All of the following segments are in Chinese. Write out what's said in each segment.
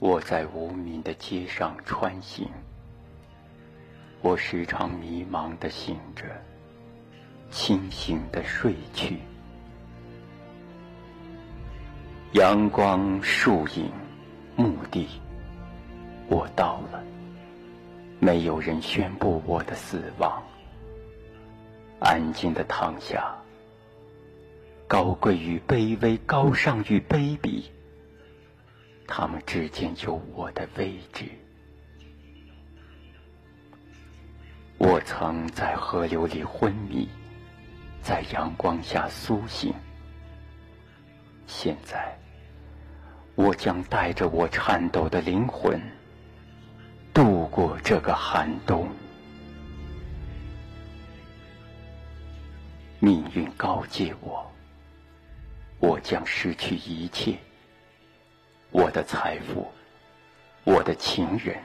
我在无名的街上穿行，我时常迷茫地醒着，清醒地睡去。阳光、树影、墓地，我到了，没有人宣布我的死亡。安静地躺下，高贵与卑微，高尚与卑鄙，他们之间有我的位置。我曾在河流里昏迷，在阳光下苏醒。现在，我将带着我颤抖的灵魂，度过这个寒冬。命运告诫我，我将失去一切，我的财富，我的情人，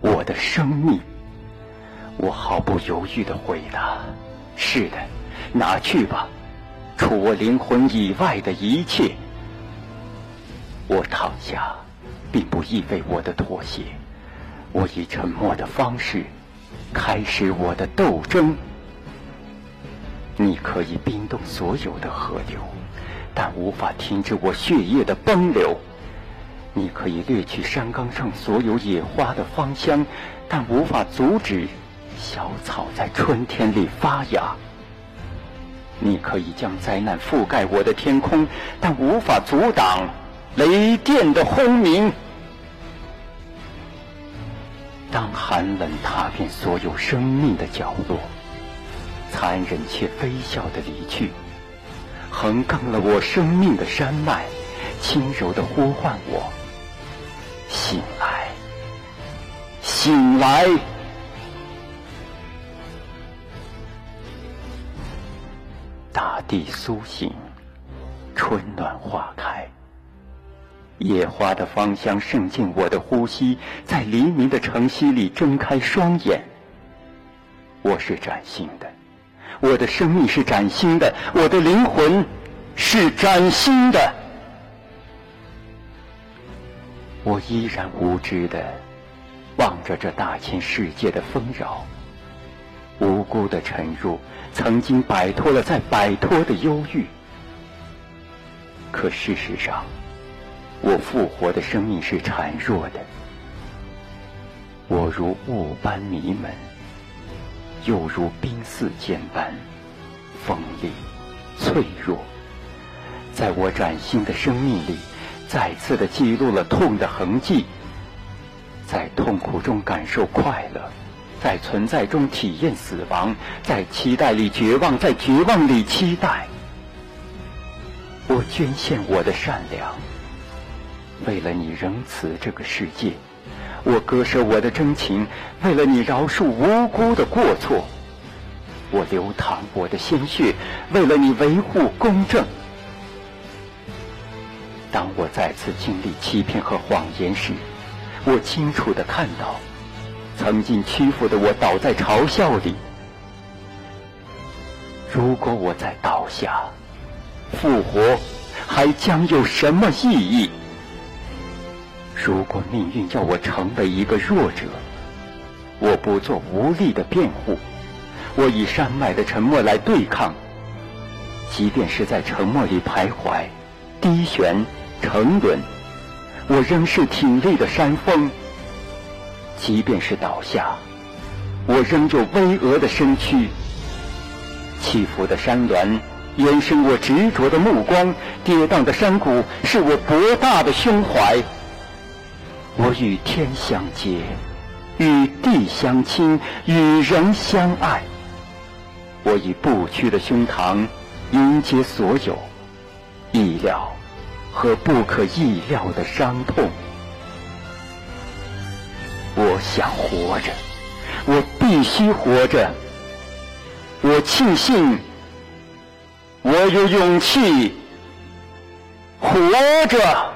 我的生命。我毫不犹豫地回答：是的，拿去吧，除我灵魂以外的一切。我躺下，并不意味我的妥协，我以沉默的方式，开始我的斗争。你可以冰冻所有的河流，但无法停止我血液的奔流。你可以掠去山岗上所有野花的芳香，但无法阻止小草在春天里发芽。你可以将灾难覆盖我的天空，但无法阻挡雷电的轰鸣。当寒冷踏遍所有生命的角落，残忍且微笑的离去，横亘了我生命的山脉，轻柔地呼唤我：醒来，醒来！大地苏醒，春暖花开，野花的芳香渗进我的呼吸，在黎明的晨曦里睁开双眼。我是崭新的。我的生命是崭新的，我的灵魂是崭新的。我依然无知地望着这大千世界的纷扰，无辜地沉入，曾经摆脱了再摆脱的忧郁。可事实上，我复活的生命是孱弱的，我如雾般迷蒙。又如冰似坚般锋利脆弱，在我崭新的生命里，再次的记录了痛的痕迹，在痛苦中感受快乐，在存在中体验死亡，在期待里绝望，在绝望里期待。我捐献我的善良，为了你仁慈这个世界。我割舍我的真情，为了你饶恕无辜的过错；我流淌我的鲜血，为了你维护公正。当我再次经历欺骗和谎言时，我清楚地看到，曾经屈服的我倒在嘲笑里。如果我再倒下，复活还将有什么意义？如果命运要我成为一个弱者，我不做无力的辩护，我以山脉的沉默来对抗。即便是在沉默里徘徊、低悬、沉沦，我仍是挺立的山峰；即便是倒下，我仍有巍峨的身躯。起伏的山峦延伸我执着的目光，跌宕的山谷是我博大的胸怀。我与天相结，与地相亲，与人相爱。我以不屈的胸膛迎接所有意料和不可意料的伤痛。我想活着，我必须活着。我庆幸，我有勇气活着。